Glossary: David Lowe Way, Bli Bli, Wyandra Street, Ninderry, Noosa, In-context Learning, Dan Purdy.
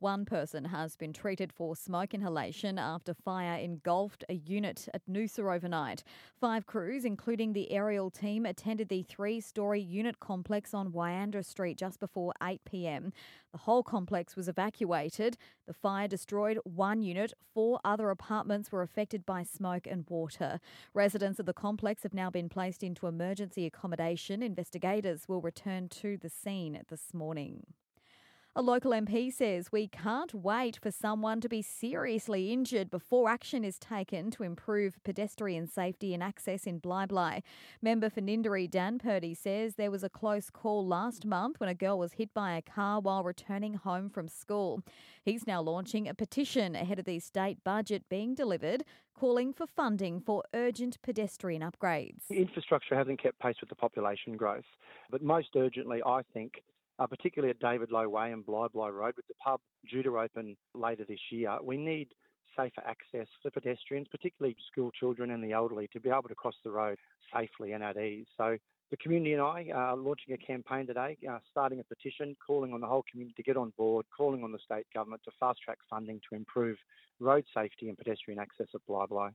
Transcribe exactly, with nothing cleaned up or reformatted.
One person has been treated for smoke inhalation after fire engulfed a unit at Noosa overnight. Five crews, including the aerial team, attended the three-storey unit complex on Wyandra Street just before eight p m. The whole complex was evacuated. The fire destroyed one unit. Four other apartments were affected by smoke and water. Residents of the complex have now been placed into emergency accommodation. Investigators will return to the scene this morning. A local M P says we can't wait for someone to be seriously injured before action is taken to improve pedestrian safety and access in Bli Bli. Member for Ninderry Dan Purdy says there was a close call last month when a girl was hit by a car while returning home from school. He's now launching a petition ahead of the state budget being delivered, calling for funding for urgent pedestrian upgrades. Infrastructure hasn't kept pace with the population growth, but most urgently, I think, Uh, particularly at David Lowe Way and Bli Bli Road, with the pub due to open later this year. We need safer access for pedestrians, particularly school children and the elderly, to be able to cross the road safely and at ease. So the community and I are launching a campaign today, uh, starting a petition, calling on the whole community to get on board, calling on the state government to fast-track funding to improve road safety and pedestrian access at Bli Bli.